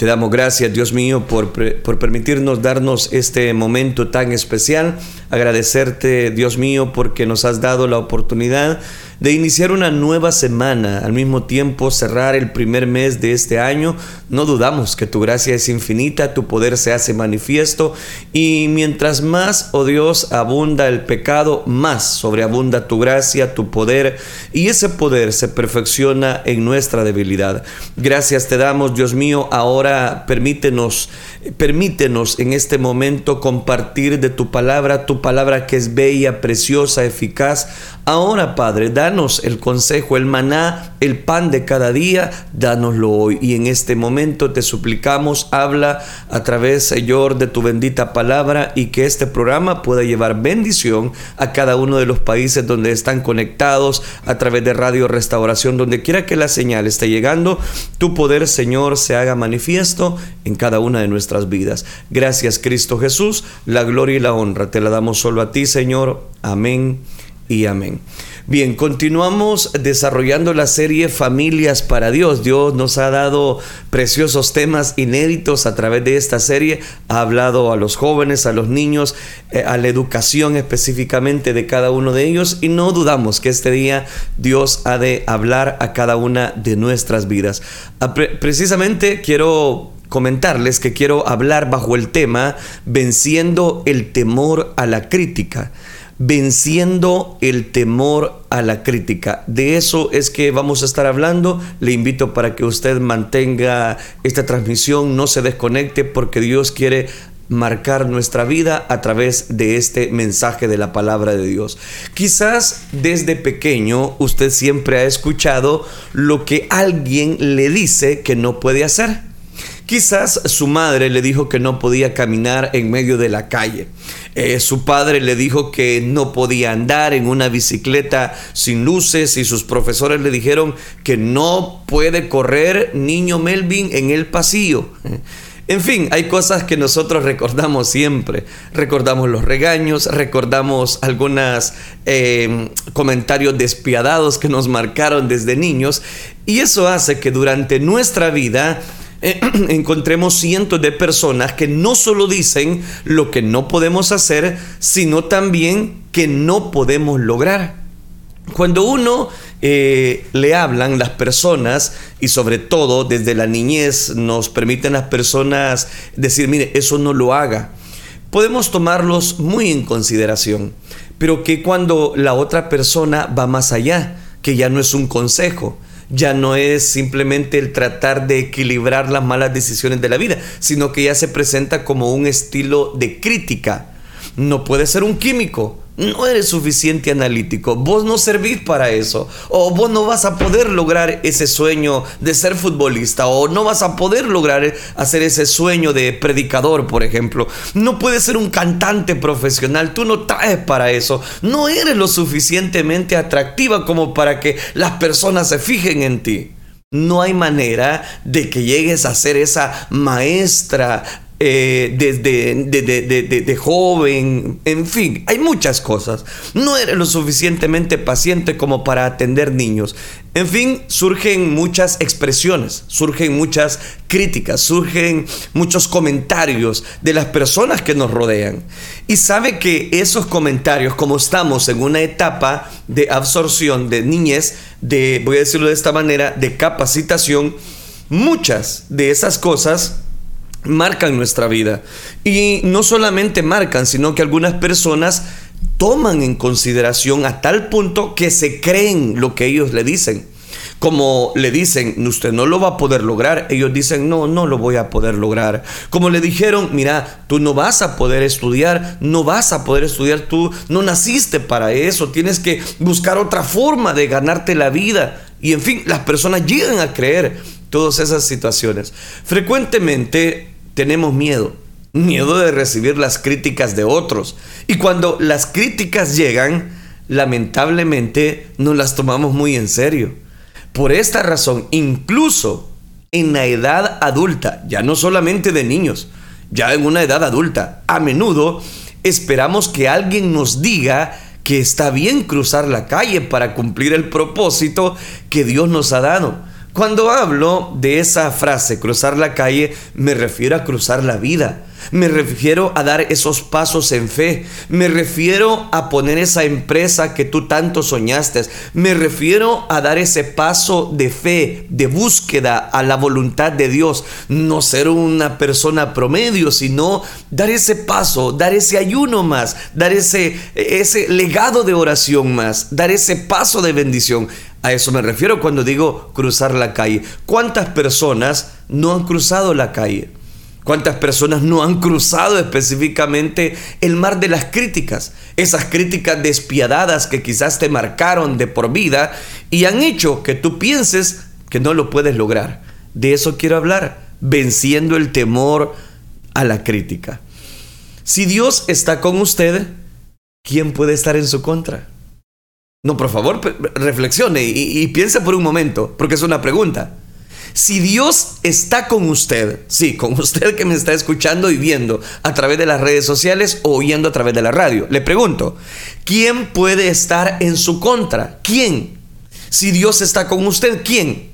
Te damos gracias, Dios mío, por permitirnos darnos este momento tan especial. Agradecerte, Dios mío, porque nos has dado la oportunidad de iniciar una nueva semana, al mismo tiempo cerrar el primer mes de este año. No dudamos que tu gracia es infinita, tu poder se hace manifiesto, y mientras más, oh Dios, abunda el pecado, más sobreabunda tu gracia, tu poder, y ese poder se perfecciona en nuestra debilidad. Gracias te damos, Dios mío. Ahora permítenos en este momento compartir de tu palabra que es bella, preciosa, eficaz. Ahora, Padre, danos el consejo, el maná, el pan de cada día, dánoslo hoy. Y en este momento te suplicamos, habla a través, Señor, de tu bendita palabra, y que este programa pueda llevar bendición a cada uno de los países donde están conectados a través de Radio Restauración. Donde quiera que la señal esté llegando, tu poder, Señor, se haga manifiesto en cada una de nuestras vidas. Gracias, Cristo Jesús, la gloria y la honra te la damos solo a ti, Señor. Amén y amén. Bien, continuamos desarrollando la serie Familias para Dios. Dios nos ha dado preciosos temas inéditos a través de esta serie. Ha hablado a los jóvenes, a los niños, a la educación específicamente de cada uno de ellos. Y no dudamos que este día Dios ha de hablar a cada una de nuestras vidas. Precisamente quiero comentarles que quiero hablar bajo el tema Venciendo el temor a la crítica. Venciendo el temor a la crítica. De eso es que vamos a estar hablando. Le invito para que usted mantenga esta transmisión, no se desconecte, porque Dios quiere marcar nuestra vida a través de este mensaje de la palabra de Dios. Quizás desde pequeño usted siempre ha escuchado lo que alguien le dice que no puede hacer. Quizás su madre le dijo que no podía caminar en medio de la calle. Su padre le dijo que no podía andar en una bicicleta sin luces, y sus profesores le dijeron que no puede correr, niño Melvin, en el pasillo. En fin, hay cosas que nosotros recordamos siempre. Recordamos los regaños, recordamos algunos comentarios despiadados que nos marcaron desde niños, y eso hace que durante nuestra vida encontremos cientos de personas que no solo dicen lo que no podemos hacer, sino también que no podemos lograr. Cuando uno le hablan las personas, y sobre todo desde la niñez nos permiten las personas decir, mire, eso no lo haga, podemos tomarlos muy en consideración. Pero que cuando la otra persona va más allá, que ya no es un consejo, ya no es simplemente el tratar de equilibrar las malas decisiones de la vida, sino que ya se presenta como un estilo de crítica. No puedes ser un químico, no eres suficiente analítico, vos no servís para eso, o vos no vas a poder lograr ese sueño de ser futbolista, o no vas a poder lograr hacer ese sueño de predicador, por ejemplo. No puedes ser un cantante profesional, tú no traes para eso, no eres lo suficientemente atractiva como para que las personas se fijen en ti. No hay manera de que llegues a ser esa maestra desde joven. En fin, hay muchas cosas. No eres lo suficientemente paciente como para atender niños. En fin, surgen muchas expresiones, surgen muchas críticas, surgen muchos comentarios de las personas que nos rodean. Y sabe que esos comentarios, como estamos en una etapa de absorción, de niñez, de, voy a decirlo de esta manera, de capacitación, muchas de esas cosas marcan nuestra vida. Y no solamente marcan, sino que algunas personas toman en consideración a tal punto que se creen lo que ellos le dicen. Como le dicen, usted no lo va a poder lograr, ellos dicen, no lo voy a poder lograr. Como le dijeron, mira, tú no vas a poder estudiar, tú no naciste para eso, tienes que buscar otra forma de ganarte la vida. Y en fin, las personas llegan a creer todas esas situaciones. Frecuentemente tenemos miedo de recibir las críticas de otros. Y cuando las críticas llegan, lamentablemente no las tomamos muy en serio. Por esta razón, incluso en la edad adulta, ya no solamente de niños, ya en una edad adulta, a menudo esperamos que alguien nos diga que está bien cruzar la calle para cumplir el propósito que Dios nos ha dado. Cuando hablo de esa frase, cruzar la calle, me refiero a cruzar la vida. Me refiero a dar esos pasos en fe. Me refiero a poner esa empresa que tú tanto soñaste. Me refiero a dar ese paso de fe, de búsqueda a la voluntad de Dios. No ser una persona promedio, sino dar ese paso, dar ese ayuno más, dar ese legado de oración más, dar ese paso de bendición. A eso me refiero cuando digo cruzar la calle. ¿Cuántas personas no han cruzado la calle? ¿Cuántas personas no han cruzado específicamente el mar de las críticas? Esas críticas despiadadas que quizás te marcaron de por vida y han hecho que tú pienses que no lo puedes lograr. De eso quiero hablar, venciendo el temor a la crítica. Si Dios está con usted, ¿quién puede estar en su contra? No, por favor, reflexione y piense por un momento, porque es una pregunta. Si Dios está con usted, sí, con usted que me está escuchando y viendo a través de las redes sociales o oyendo a través de la radio, le pregunto, ¿quién puede estar en su contra? ¿Quién? Si Dios está con usted, ¿quién?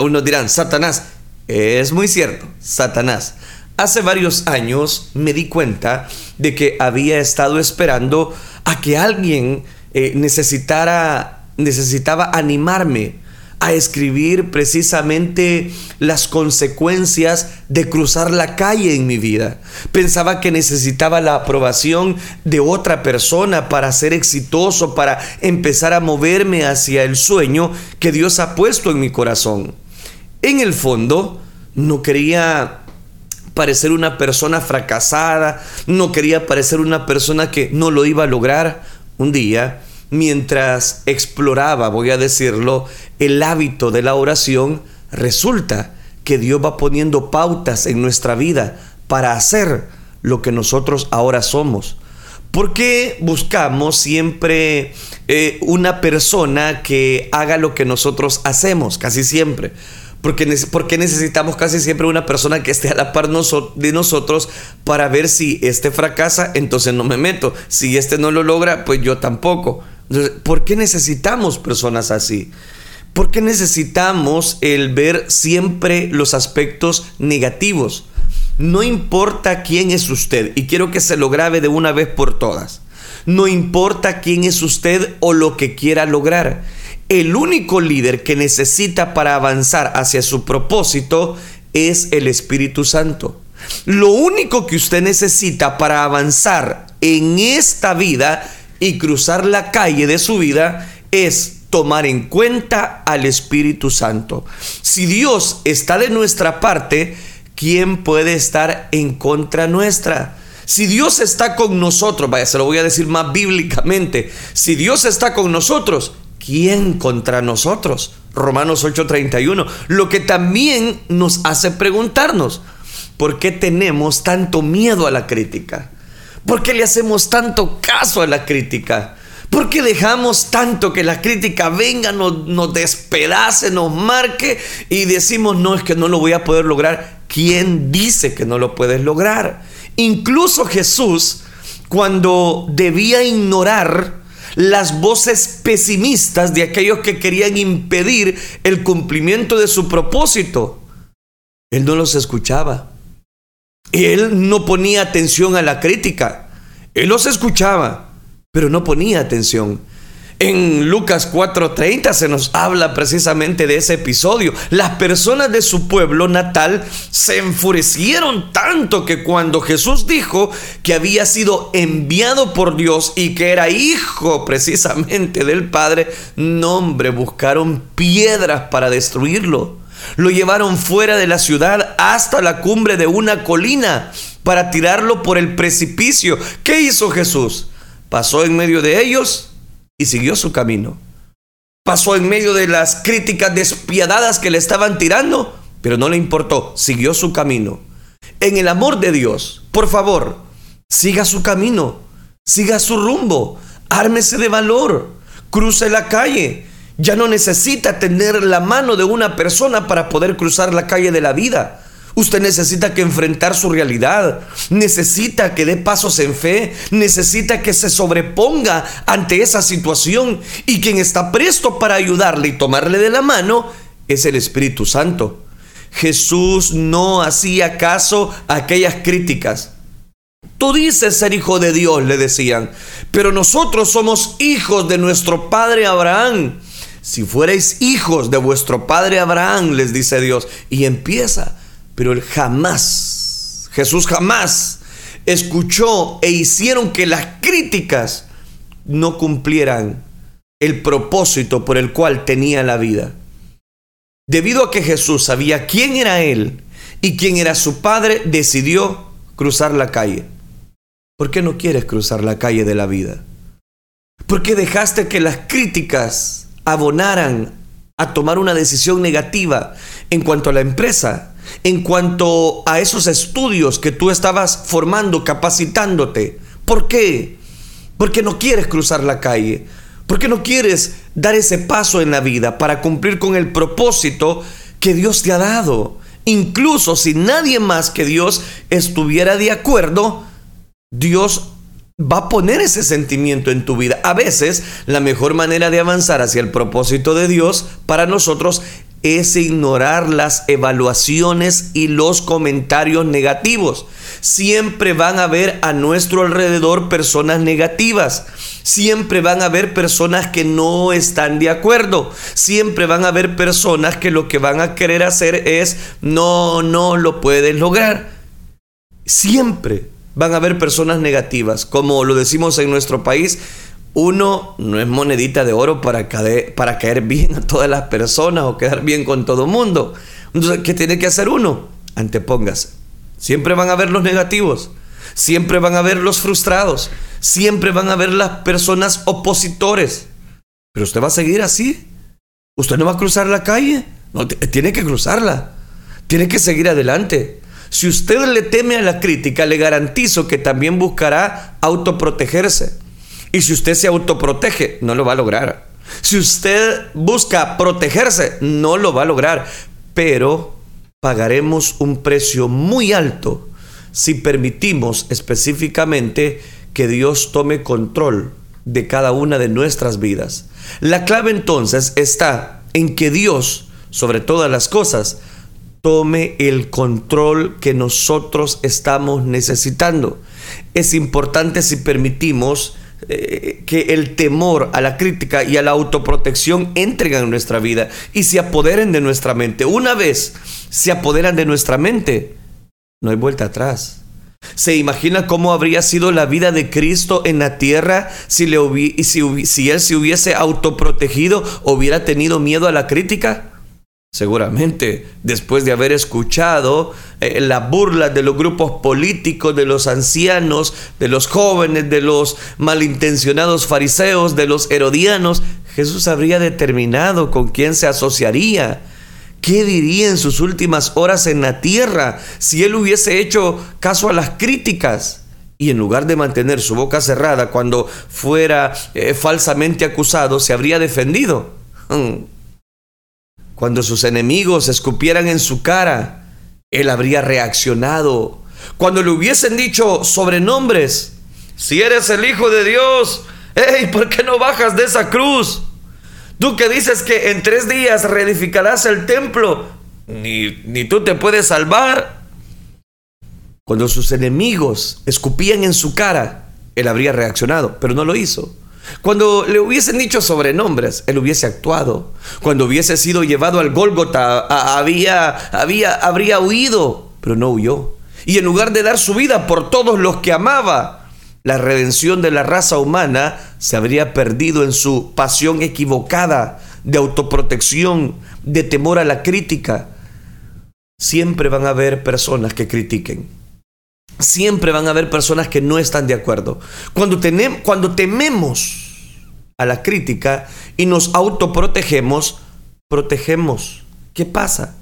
Unos dirán, Satanás. Es muy cierto, Satanás. Hace varios años me di cuenta de que había estado esperando a que alguien necesitaba animarme a escribir precisamente las consecuencias de cruzar la calle en mi vida. Pensaba que necesitaba la aprobación de otra persona para ser exitoso, para empezar a moverme hacia el sueño que Dios ha puesto en mi corazón. En el fondo, no quería parecer una persona fracasada, no quería parecer una persona que no lo iba a lograr. Un día, mientras exploraba, voy a decirlo, el hábito de la oración, resulta que Dios va poniendo pautas en nuestra vida para hacer lo que nosotros ahora somos. ¿Por qué buscamos siempre una persona que haga lo que nosotros hacemos? Casi siempre. Porque necesitamos casi siempre una persona que esté a la par de nosotros para ver si este fracasa, entonces no me meto. Si este no lo logra, pues yo tampoco. Entonces, ¿por qué necesitamos personas así? ¿Por qué necesitamos el ver siempre los aspectos negativos? No importa quién es usted, y quiero que se lo grabe de una vez por todas. No importa quién es usted o lo que quiera lograr. El único líder que necesita para avanzar hacia su propósito es el Espíritu Santo. Lo único que usted necesita para avanzar en esta vida y cruzar la calle de su vida es tomar en cuenta al Espíritu Santo. Si Dios está de nuestra parte, ¿quién puede estar en contra nuestra? Si Dios está con nosotros, vaya, se lo voy a decir más bíblicamente. Si Dios está con nosotros, ¿quién contra nosotros? Romanos 8:31. Lo que también nos hace preguntarnos, ¿por qué tenemos tanto miedo a la crítica? ¿Por qué le hacemos tanto caso a la crítica? ¿Por qué dejamos tanto que la crítica venga, nos despedace, nos marque y decimos, no, es que no lo voy a poder lograr? ¿Quién dice que no lo puedes lograr? Incluso Jesús, cuando debía ignorar las voces pesimistas de aquellos que querían impedir el cumplimiento de su propósito, Él no los escuchaba. Él no ponía atención a la crítica. Él los escuchaba, pero no ponía atención. En Lucas 4:30 se nos habla precisamente de ese episodio. Las personas de su pueblo natal se enfurecieron tanto que cuando Jesús dijo que había sido enviado por Dios y que era hijo precisamente del Padre, no, hombre, buscaron piedras para destruirlo. Lo llevaron fuera de la ciudad hasta la cumbre de una colina para tirarlo por el precipicio. ¿Qué hizo Jesús? Pasó en medio de ellos y siguió su camino. Pasó en medio de las críticas despiadadas que le estaban tirando, pero no le importó, siguió su camino. En el amor de Dios, por favor, siga su camino, siga su rumbo, ármese de valor, cruce la calle. Ya no necesita tener la mano de una persona para poder cruzar la calle de la vida. Usted necesita que enfrentar su realidad, necesita que dé pasos en fe, necesita que se sobreponga ante esa situación, y quien está presto para ayudarle y tomarle de la mano es el Espíritu Santo. Jesús no hacía caso a aquellas críticas. Tú dices ser hijo de Dios, le decían, pero nosotros somos hijos de nuestro padre Abraham. Si fuerais hijos de vuestro padre Abraham, les dice Dios, y empieza. Pero él jamás, Jesús jamás escuchó e hicieron que las críticas no cumplieran el propósito por el cual tenía la vida. Debido a que Jesús sabía quién era él y quién era su padre, decidió cruzar la calle. ¿Por qué no quieres cruzar la calle de la vida? ¿Por qué dejaste que las críticas abonaran a tomar una decisión negativa en cuanto a la empresa, en cuanto a esos estudios que tú estabas formando, capacitándote? ¿Por qué? Porque no quieres cruzar la calle. ¿Por qué no quieres dar ese paso en la vida para cumplir con el propósito que Dios te ha dado? Incluso si nadie más que Dios estuviera de acuerdo, Dios va a poner ese sentimiento en tu vida. A veces, la mejor manera de avanzar hacia el propósito de Dios para nosotros es ignorar las evaluaciones y los comentarios negativos. Siempre van a haber a nuestro alrededor personas negativas. Siempre van a haber personas que no están de acuerdo. Siempre van a haber personas que lo que van a querer hacer es no lo puedes lograr. Siempre van a haber personas negativas. Como lo decimos en nuestro país, uno no es monedita de oro para caer bien a todas las personas o quedar bien con todo el mundo. Entonces, ¿qué tiene que hacer uno? Antepóngase. Siempre van a haber los negativos, siempre van a haber los frustrados, siempre van a haber las personas opositores. Pero usted va a seguir así. Usted no va a cruzar la calle. No, tiene que cruzarla. Tiene que seguir adelante. Si usted le teme a la crítica, le garantizo que también buscará autoprotegerse. Y si usted se autoprotege, no lo va a lograr. Si usted busca protegerse, no lo va a lograr. Pero pagaremos un precio muy alto si permitimos específicamente que Dios tome control de cada una de nuestras vidas. La clave entonces está en que Dios, sobre todas las cosas, tome el control que nosotros estamos necesitando. Es importante si permitimos que el temor a la crítica y a la autoprotección entren en nuestra vida y se apoderen de nuestra mente. Una vez se apoderan de nuestra mente, no hay vuelta atrás. ¿Se imagina cómo habría sido la vida de Cristo en la tierra si Él se hubiese autoprotegido? ¿Hubiera tenido miedo a la crítica? Seguramente, después de haber escuchado las burlas de los grupos políticos, de los ancianos, de los jóvenes, de los malintencionados fariseos, de los herodianos, Jesús habría determinado con quién se asociaría. ¿Qué diría en sus últimas horas en la tierra si él hubiese hecho caso a las críticas? Y en lugar de mantener su boca cerrada cuando fuera falsamente acusado, se habría defendido. Cuando sus enemigos escupieran en su cara, él habría reaccionado. Cuando le hubiesen dicho sobrenombres, si eres el Hijo de Dios, ¡hey! ¿Por qué no bajas de esa cruz? Tú que dices que en 3 días reedificarás el templo, ni tú te puedes salvar. Cuando sus enemigos escupían en su cara, él habría reaccionado, pero no lo hizo. Cuando le hubiesen dicho sobrenombres, él hubiese actuado. Cuando hubiese sido llevado al Gólgota, habría huido, pero no huyó. Y en lugar de dar su vida por todos los que amaba, la redención de la raza humana se habría perdido en su pasión equivocada de autoprotección, de temor a la crítica. Siempre van a haber personas que critiquen. Siempre van a haber personas que no están de acuerdo. Cuando tememos a la crítica y nos autoprotegemos, ¿qué pasa?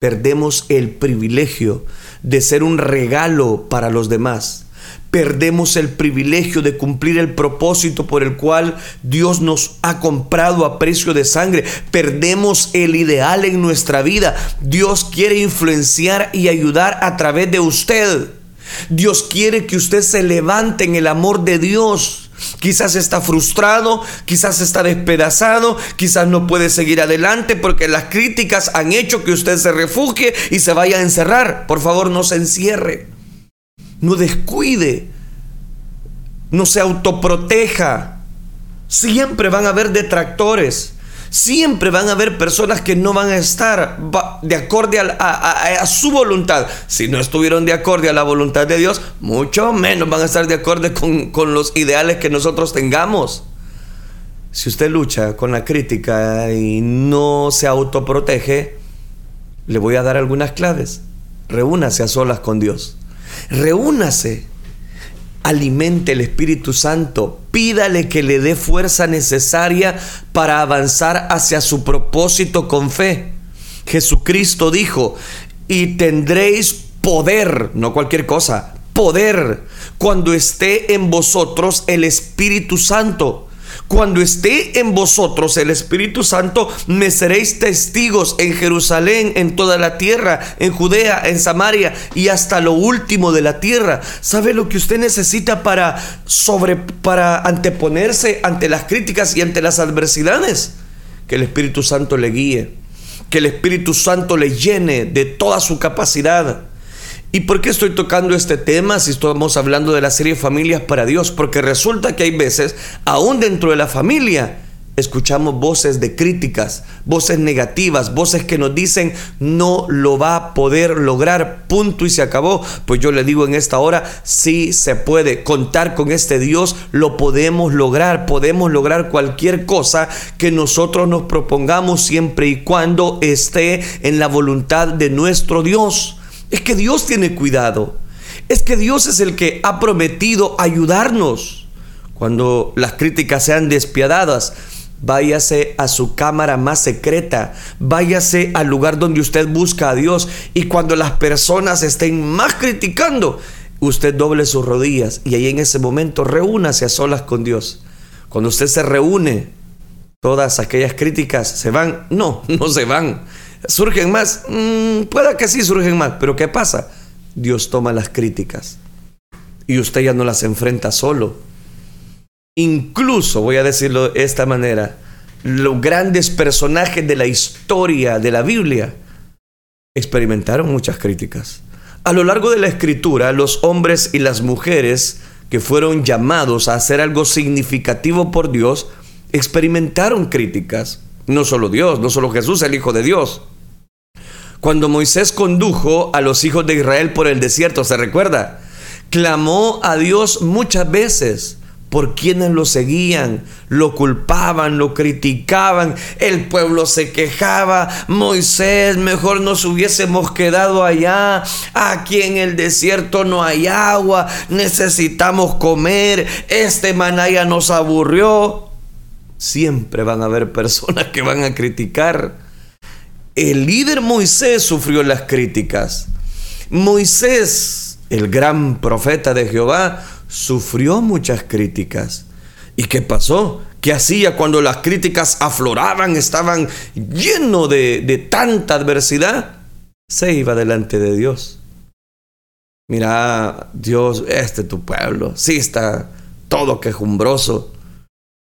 Perdemos el privilegio de ser un regalo para los demás. Perdemos el privilegio de cumplir el propósito por el cual Dios nos ha comprado a precio de sangre. Perdemos el ideal en nuestra vida. Dios quiere influenciar y ayudar a través de usted. Dios quiere que usted se levante en el amor de Dios. Quizás está frustrado, quizás está despedazado, quizás no puede seguir adelante porque las críticas han hecho que usted se refugie y se vaya a encerrar. Por favor, no se encierre, no descuide, no se autoproteja. Siempre van a haber detractores, siempre van a haber personas que no van a estar de acorde a su voluntad. Si no estuvieron de acorde a la voluntad de Dios, mucho menos van a estar de acorde con los ideales que nosotros tengamos. Si usted lucha con la crítica y no se autoprotege, le voy a dar algunas claves. Reúnase a solas con Dios. Reúnase. Alimente el Espíritu Santo. Pídale que le dé fuerza necesaria para avanzar hacia su propósito con fe. Jesucristo dijo: y tendréis poder, no cualquier cosa, poder, cuando esté en vosotros el Espíritu Santo. Cuando esté en vosotros el Espíritu Santo, me seréis testigos en Jerusalén, en toda la tierra, en Judea, en Samaria y hasta lo último de la tierra. ¿Sabe lo que usted necesita para anteponerse ante las críticas y ante las adversidades? Que el Espíritu Santo le guíe, que el Espíritu Santo le llene de toda su capacidad. ¿Y por qué estoy tocando este tema si estamos hablando de la serie Familias para Dios? Porque resulta que hay veces, aún dentro de la familia, escuchamos voces de críticas, voces negativas, voces que nos dicen no lo va a poder lograr, punto y se acabó. Pues yo le digo en esta hora, sí se puede contar con este Dios, lo podemos lograr cualquier cosa que nosotros nos propongamos siempre y cuando esté en la voluntad de nuestro Dios. Es que Dios tiene cuidado. Es que Dios es el que ha prometido ayudarnos. Cuando las críticas sean despiadadas, váyase a su cámara más secreta. Váyase al lugar donde usted busca a Dios. Y cuando las personas estén más criticando, usted doble sus rodillas. Y ahí en ese momento reúnase a solas con Dios. Cuando usted se reúne, todas aquellas críticas se van. No, no se van. ¿Surgen más? Pueda que sí surgen más, pero ¿qué pasa? Dios toma las críticas y usted ya no las enfrenta solo. Incluso, voy a decirlo de esta manera, los grandes personajes de la historia de la Biblia experimentaron muchas críticas. A lo largo de la Escritura, los hombres y las mujeres que fueron llamados a hacer algo significativo por Dios experimentaron críticas. No solo Dios, no solo Jesús, el Hijo de Dios. Cuando Moisés condujo a los hijos de Israel por el desierto, ¿se recuerda? Clamó a Dios muchas veces por quienes lo seguían, lo culpaban, lo criticaban. El pueblo se quejaba. Moisés, mejor nos hubiésemos quedado allá. Aquí en el desierto no hay agua. Necesitamos comer. Este maná ya nos aburrió. Siempre van a haber personas que van a criticar. El líder Moisés sufrió las críticas. Moisés, el gran profeta de Jehová, sufrió muchas críticas. ¿Y qué pasó? ¿Qué hacía cuando las críticas afloraban, estaban llenos de tanta adversidad? Se iba delante de Dios. Mira, Dios, este tu pueblo, sí está todo quejumbroso.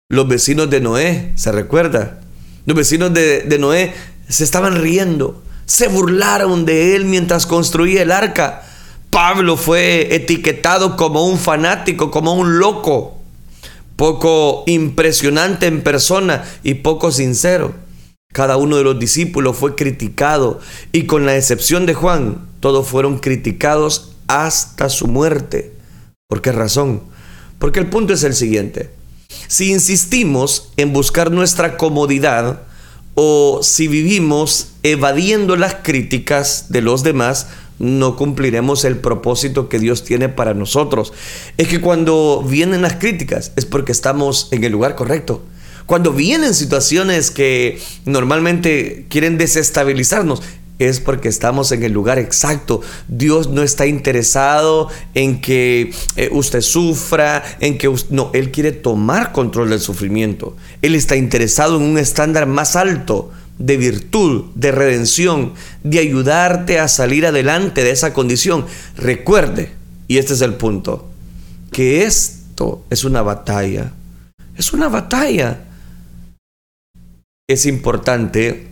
Los vecinos de Noé, ¿se recuerda? Los vecinos de Noé se estaban riendo, se burlaron de él mientras construía el arca. Pablo fue etiquetado como un fanático, como un loco, poco impresionante en persona y poco sincero. Cada uno de los discípulos fue criticado y con la excepción de Juan, todos fueron criticados hasta su muerte. ¿Por qué razón? Porque el punto es el siguiente. Si insistimos en buscar nuestra comodidad o si vivimos evadiendo las críticas de los demás, no cumpliremos el propósito que Dios tiene para nosotros. Es que cuando vienen las críticas es porque estamos en el lugar correcto. Cuando vienen situaciones que normalmente quieren desestabilizarnos, es porque estamos en el lugar exacto. Dios no está interesado en que usted sufra, en que no, Él quiere tomar control del sufrimiento. Él está interesado en un estándar más alto de virtud, de redención, de ayudarte a salir adelante de esa condición. Recuerde, y este es el punto, que es esto es una batalla. Es una batalla. Es importante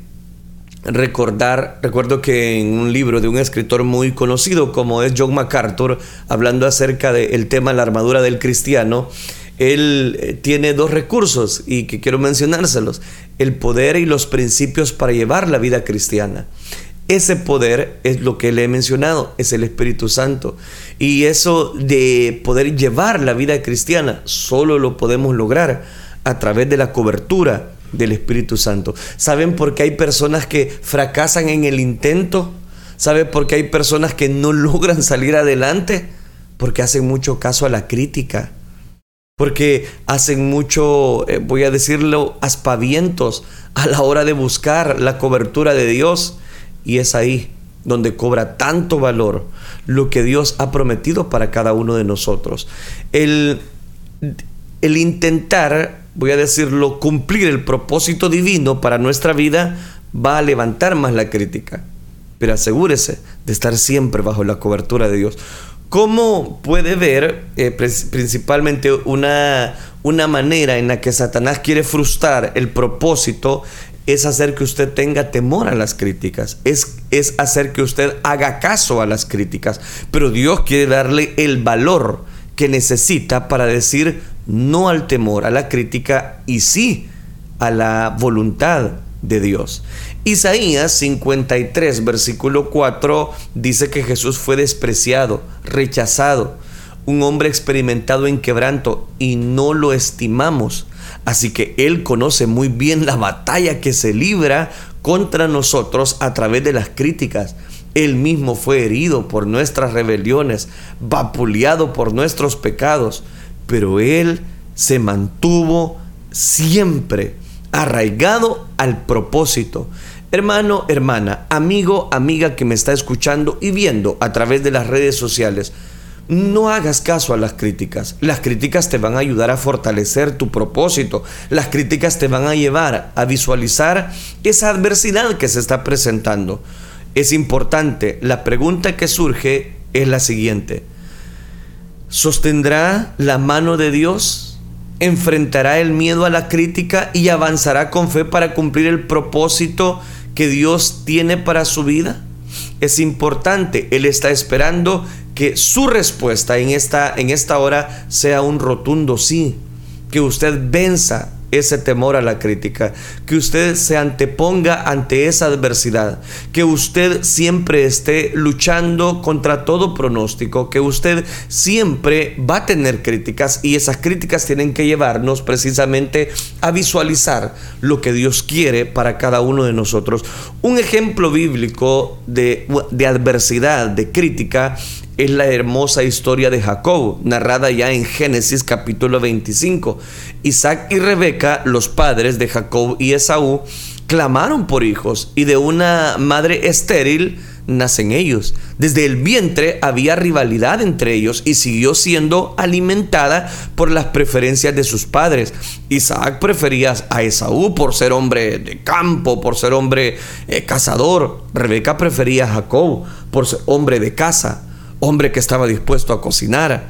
recordar, recuerdo que en un libro de un escritor muy conocido como es John MacArthur, hablando acerca del tema de la armadura del cristiano, él tiene dos recursos y que quiero mencionárselos: el poder y los principios para llevar la vida cristiana. Ese poder es lo que le he mencionado, es el Espíritu Santo, y eso de poder llevar la vida cristiana solo lo podemos lograr a través de la cobertura del Espíritu Santo. ¿Saben por qué hay personas que fracasan en el intento? ¿Saben por qué hay personas que no logran salir adelante? Porque hacen mucho caso a la crítica, porque hacen mucho, voy a decirlo, aspavientos a la hora de buscar la cobertura de Dios. Y es ahí donde cobra tanto valor lo que Dios ha prometido para cada uno de nosotros. El intentar, voy a decirlo, cumplir el propósito divino para nuestra vida va a levantar más la crítica. Pero asegúrese de estar siempre bajo la cobertura de Dios. ¿Cómo puede ver principalmente una manera en la que Satanás quiere frustrar el propósito? Es hacer que usted tenga temor a las críticas. Es hacer que usted haga caso a las críticas. Pero Dios quiere darle el valor que necesita para decir no al temor, a la crítica, y sí a la voluntad de Dios. Isaías 53, versículo 4, dice que Jesús fue despreciado, rechazado, un hombre experimentado en quebranto, y no lo estimamos. Así que Él conoce muy bien la batalla que se libra contra nosotros a través de las críticas. Él mismo fue herido por nuestras rebeliones, vapuleado por nuestros pecados, pero Él se mantuvo siempre arraigado al propósito. Hermano, hermana, amigo, amiga que me está escuchando y viendo a través de las redes sociales, no hagas caso a las críticas. Las críticas te van a ayudar a fortalecer tu propósito. Las críticas te van a llevar a visualizar esa adversidad que se está presentando. Es importante. La pregunta que surge es la siguiente: ¿sostendrá la mano de Dios? ¿Enfrentará el miedo a la crítica y avanzará con fe para cumplir el propósito que Dios tiene para su vida? Es importante. Él está esperando que su respuesta en esta hora sea un rotundo sí. Que usted venza ese temor a la crítica. Que usted se anteponga ante esa adversidad. Que usted siempre esté luchando contra todo pronóstico. Que usted siempre va a tener críticas. Y esas críticas tienen que llevarnos precisamente a visualizar lo que Dios quiere para cada uno de nosotros. Un ejemplo bíblico de adversidad, de crítica, es la hermosa historia de Jacob, narrada ya en Génesis capítulo 25. Isaac y Rebeca, los padres de Jacob y Esaú, clamaron por hijos, y de una madre estéril nacen ellos. Desde el vientre había rivalidad entre ellos y siguió siendo alimentada por las preferencias de sus padres. Isaac prefería a Esaú por ser hombre de campo, por ser hombre cazador. Rebeca prefería a Jacob por ser hombre de casa, hombre que estaba dispuesto a cocinar.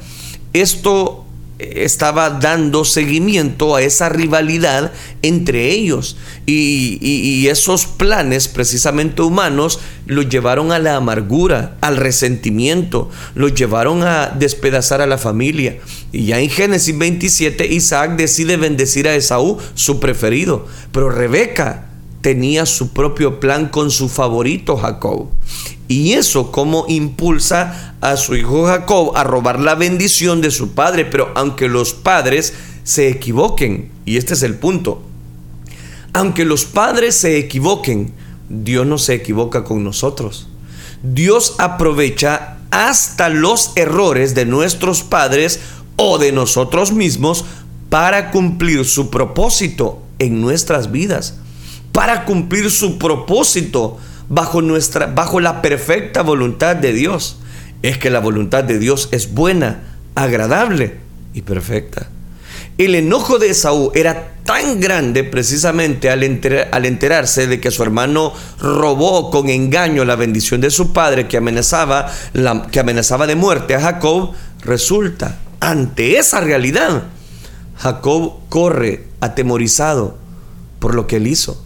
Esto estaba dando seguimiento a esa rivalidad entre ellos, y esos planes precisamente humanos los llevaron a la amargura, al resentimiento, los llevaron a despedazar a la familia. Y ya en Génesis 27, Isaac decide bendecir a Esaú, su preferido, pero Rebeca tenía su propio plan con su favorito Jacob. Y eso como impulsa a su hijo Jacob a robar la bendición de su padre. Pero aunque los padres se equivoquen, y este es el punto, aunque los padres se equivoquen, Dios no se equivoca con nosotros. Dios aprovecha hasta los errores de nuestros padres o de nosotros mismos para cumplir su propósito en nuestras vidas, para cumplir su propósito bajo la perfecta voluntad de Dios. Es que la voluntad de Dios es buena, agradable y perfecta. El enojo de Esaú era tan grande precisamente al enterarse de que su hermano robó con engaño la bendición de su padre, que amenazaba de muerte a Jacob. Resulta Ante esa realidad, Jacob corre atemorizado por lo que él hizo.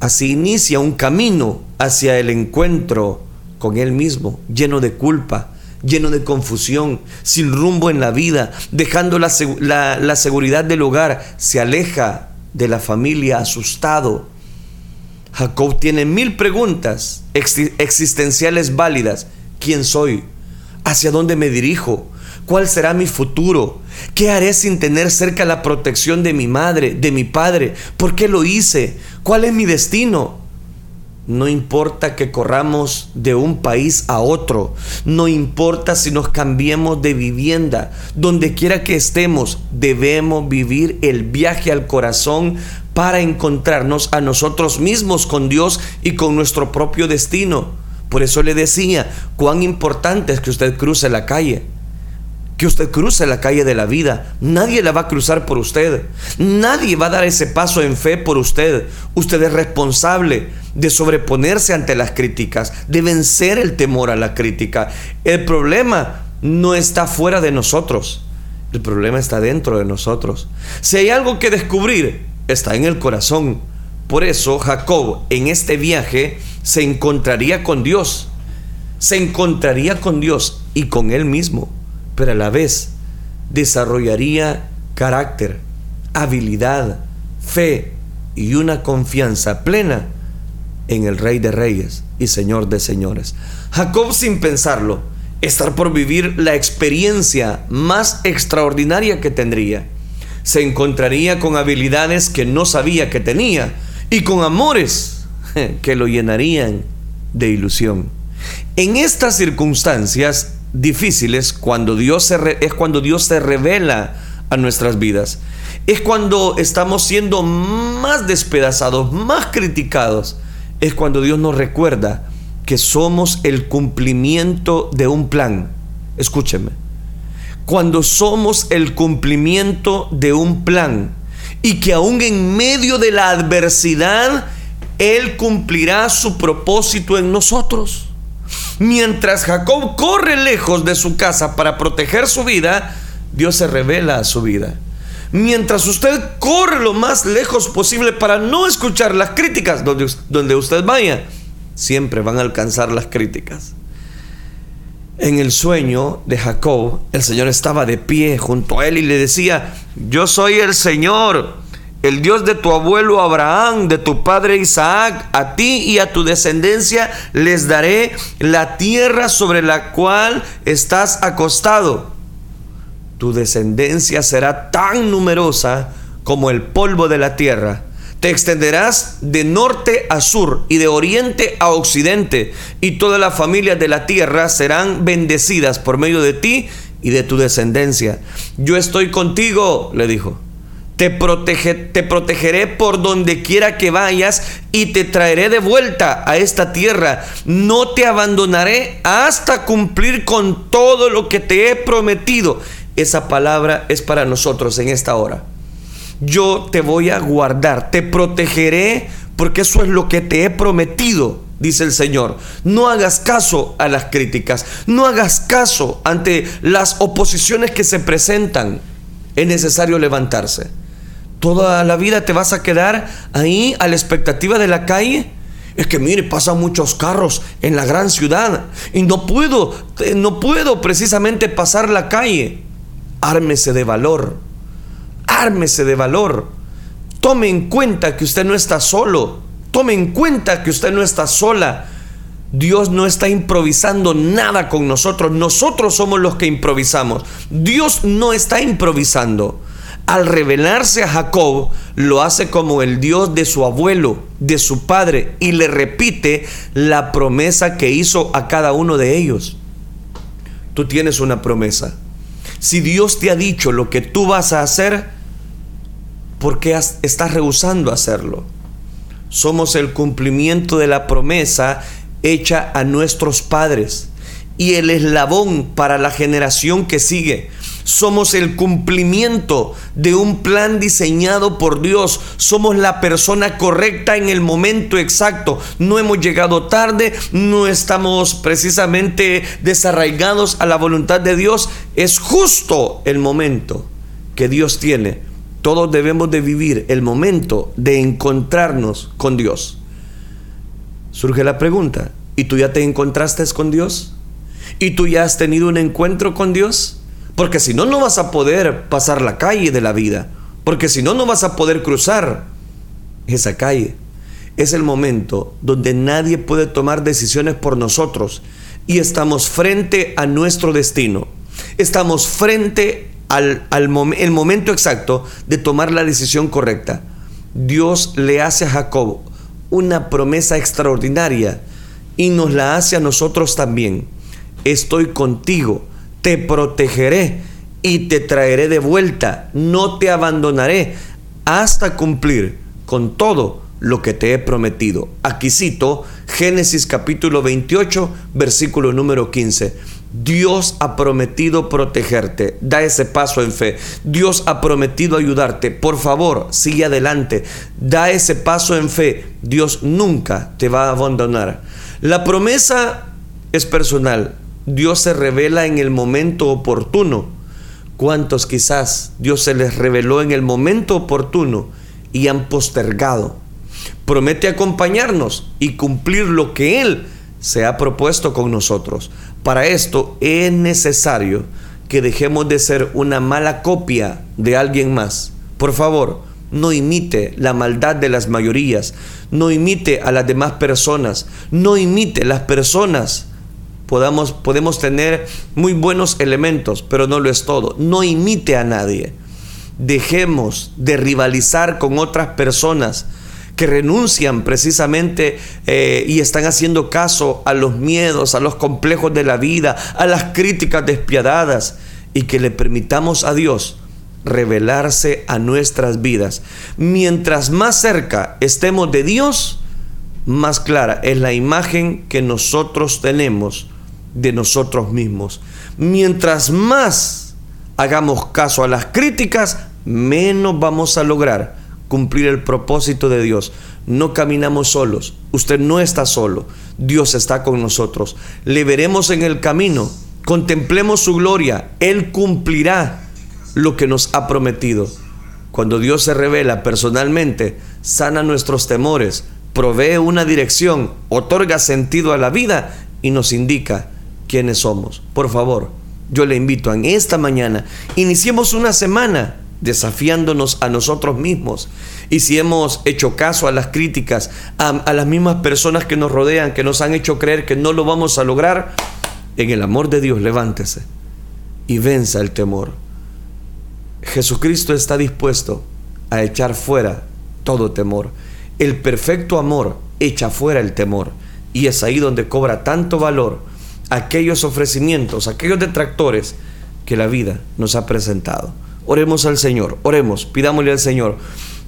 Así inicia un camino hacia el encuentro con él mismo, lleno de culpa, lleno de confusión, sin rumbo en la vida, dejando la seguridad del hogar. Se aleja de la familia asustado. Jacob tiene 1000 preguntas existenciales válidas. ¿Quién soy? ¿Hacia dónde me dirijo? ¿Cuál será mi futuro? ¿Qué haré sin tener cerca la protección de mi madre, de mi padre? ¿Por qué lo hice? ¿Cuál es mi destino? No importa que corramos de un país a otro. No importa si nos cambiemos de vivienda. Donde quiera que estemos, debemos vivir el viaje al corazón para encontrarnos a nosotros mismos, con Dios y con nuestro propio destino. Por eso le decía, cuán importante es que usted cruce la calle. Que usted cruce la calle de la vida. Nadie la va a cruzar por usted. Nadie va a dar ese paso en fe por usted. Usted es responsable de sobreponerse ante las críticas, de vencer el temor a la crítica. El problema no está fuera de nosotros. El problema está dentro de nosotros. Si hay algo que descubrir, está en el corazón. Por eso Jacob, en este viaje, se encontraría con Dios. Se encontraría con Dios y con él mismo. Pero a la vez desarrollaría carácter, habilidad, fe y una confianza plena en el Rey de Reyes y Señor de Señores. Jacob, sin pensarlo, está por vivir la experiencia más extraordinaria que tendría. Se encontraría con habilidades que no sabía que tenía y con amores que lo llenarían de ilusión. En estas circunstancias difíciles, cuando Dios se revela a nuestras vidas, es cuando estamos siendo más despedazados, más criticados, es cuando Dios nos recuerda que somos el cumplimiento de un plan. Escúcheme, cuando somos el cumplimiento de un plan y que aún en medio de la adversidad Él cumplirá su propósito en nosotros. Mientras Jacob corre lejos de su casa para proteger su vida, Dios se revela a su vida. Mientras usted corre lo más lejos posible para no escuchar las críticas, donde usted vaya, siempre van a alcanzar las críticas. En el sueño de Jacob, el Señor estaba de pie junto a él y le decía: yo soy el Señor, el Dios de tu abuelo Abraham, de tu padre Isaac. A ti y a tu descendencia les daré la tierra sobre la cual estás acostado. Tu descendencia será tan numerosa como el polvo de la tierra. Te extenderás de norte a sur y de oriente a occidente, y todas las familias de la tierra serán bendecidas por medio de ti y de tu descendencia. Yo estoy contigo, le dijo. Te protegeré por donde quiera que vayas y te traeré de vuelta a esta tierra. No te abandonaré hasta cumplir con todo lo que te he prometido. Esa palabra es para nosotros en esta hora. Yo te voy a guardar, te protegeré, porque eso es lo que te he prometido, dice el Señor. No hagas caso a las críticas, no hagas caso ante las oposiciones que se presentan. Es necesario levantarse. ¿Toda la vida te vas a quedar ahí a la expectativa de la calle? Es que mire, pasan muchos carros en la gran ciudad y no puedo precisamente pasar la calle. Ármese de valor. Tome en cuenta que usted no está solo. Tome en cuenta que usted no está sola. Dios no está improvisando nada con nosotros. Nosotros somos los que improvisamos. Dios no está improvisando. Al revelarse a Jacob, lo hace como el Dios de su abuelo, de su padre, y le repite la promesa que hizo a cada uno de ellos. Tú tienes una promesa. Si Dios te ha dicho lo que tú vas a hacer, ¿por qué estás rehusando hacerlo? Somos el cumplimiento de la promesa hecha a nuestros padres y el eslabón para la generación que sigue. Somos el cumplimiento de un plan diseñado por Dios. Somos la persona correcta en el momento exacto. No hemos llegado tarde, no estamos precisamente desarraigados a la voluntad de Dios. Es justo el momento que Dios tiene. Todos debemos de vivir el momento de encontrarnos con Dios. Surge la pregunta: ¿y tú ya te encontraste con Dios? ¿Y tú ya has tenido un encuentro con Dios? Porque si no, no vas a poder pasar la calle de la vida. Porque si no, no vas a poder cruzar esa calle. Es el momento donde nadie puede tomar decisiones por nosotros. Y estamos frente a nuestro destino. Estamos frente al momento exacto de tomar la decisión correcta. Dios le hace a Jacob una promesa extraordinaria y nos la hace a nosotros también. Estoy contigo, te protegeré y te traeré de vuelta. No te abandonaré hasta cumplir con todo lo que te he prometido. Aquí cito Génesis capítulo 28, versículo número 15. Dios ha prometido protegerte. Da ese paso en fe. Dios ha prometido ayudarte. Por favor, sigue adelante. Da ese paso en fe. Dios nunca te va a abandonar. La promesa es personal. Dios se revela en el momento oportuno. ¿Cuántos quizás Dios se les reveló en el momento oportuno y han postergado? Promete acompañarnos y cumplir lo que Él se ha propuesto con nosotros. Para esto es necesario que dejemos de ser una mala copia de alguien más. Por favor, no imite la maldad de las mayorías. No imite a las demás personas. No imite las personas. Podemos tener muy buenos elementos, pero no lo es todo. No imite a nadie. Dejemos de rivalizar con otras personas que renuncian precisamente y están haciendo caso a los miedos, a los complejos de la vida, a las críticas despiadadas, y que le permitamos a Dios revelarse a nuestras vidas. Mientras más cerca estemos de Dios, más clara es la imagen que nosotros tenemos de nosotros mismos. Mientras más hagamos caso a las críticas, menos vamos a lograr cumplir el propósito de Dios. No caminamos solos. Usted no está solo. Dios está con nosotros. Le veremos en el camino. Contemplemos su gloria. Él cumplirá lo que nos ha prometido. Cuando Dios se revela personalmente, sana nuestros temores, provee una dirección, otorga sentido a la vida y nos indica quiénes somos. Por favor, yo le invito a esta mañana, iniciemos una semana desafiándonos a nosotros mismos. Y si hemos hecho caso a las críticas, a las mismas personas que nos rodean, que nos han hecho creer que no lo vamos a lograr, en el amor de Dios, levántese y venza el temor. Jesucristo está dispuesto a echar fuera todo temor. El perfecto amor echa fuera el temor, y es ahí donde cobra tanto valor aquellos ofrecimientos, aquellos detractores que la vida nos ha presentado. Oremos al Señor, oremos, pidámosle al Señor.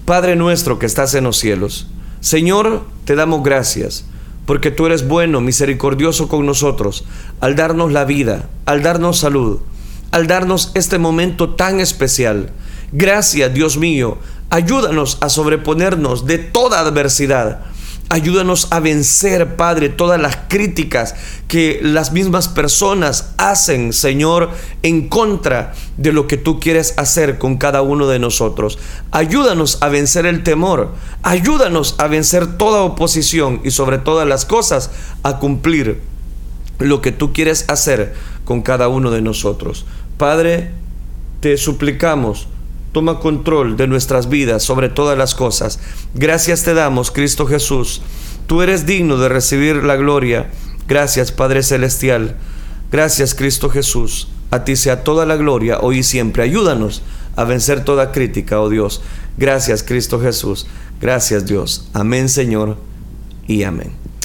Padre nuestro que estás en los cielos, Señor, te damos gracias porque tú eres bueno, misericordioso con nosotros, al darnos la vida, al darnos salud, al darnos este momento tan especial. Gracias, Dios mío. Ayúdanos a sobreponernos de toda adversidad. Ayúdanos a vencer, Padre, todas las críticas que las mismas personas hacen, Señor, en contra de lo que tú quieres hacer con cada uno de nosotros. Ayúdanos a vencer el temor. Ayúdanos a vencer toda oposición y, sobre todas las cosas, a cumplir lo que tú quieres hacer con cada uno de nosotros. Padre, te suplicamos, toma control de nuestras vidas sobre todas las cosas. Gracias te damos, Cristo Jesús. Tú eres digno de recibir la gloria. Gracias, Padre Celestial. Gracias, Cristo Jesús. A ti sea toda la gloria, hoy y siempre. Ayúdanos a vencer toda crítica, oh Dios. Gracias, Cristo Jesús. Gracias, Dios. Amén, Señor, y amén.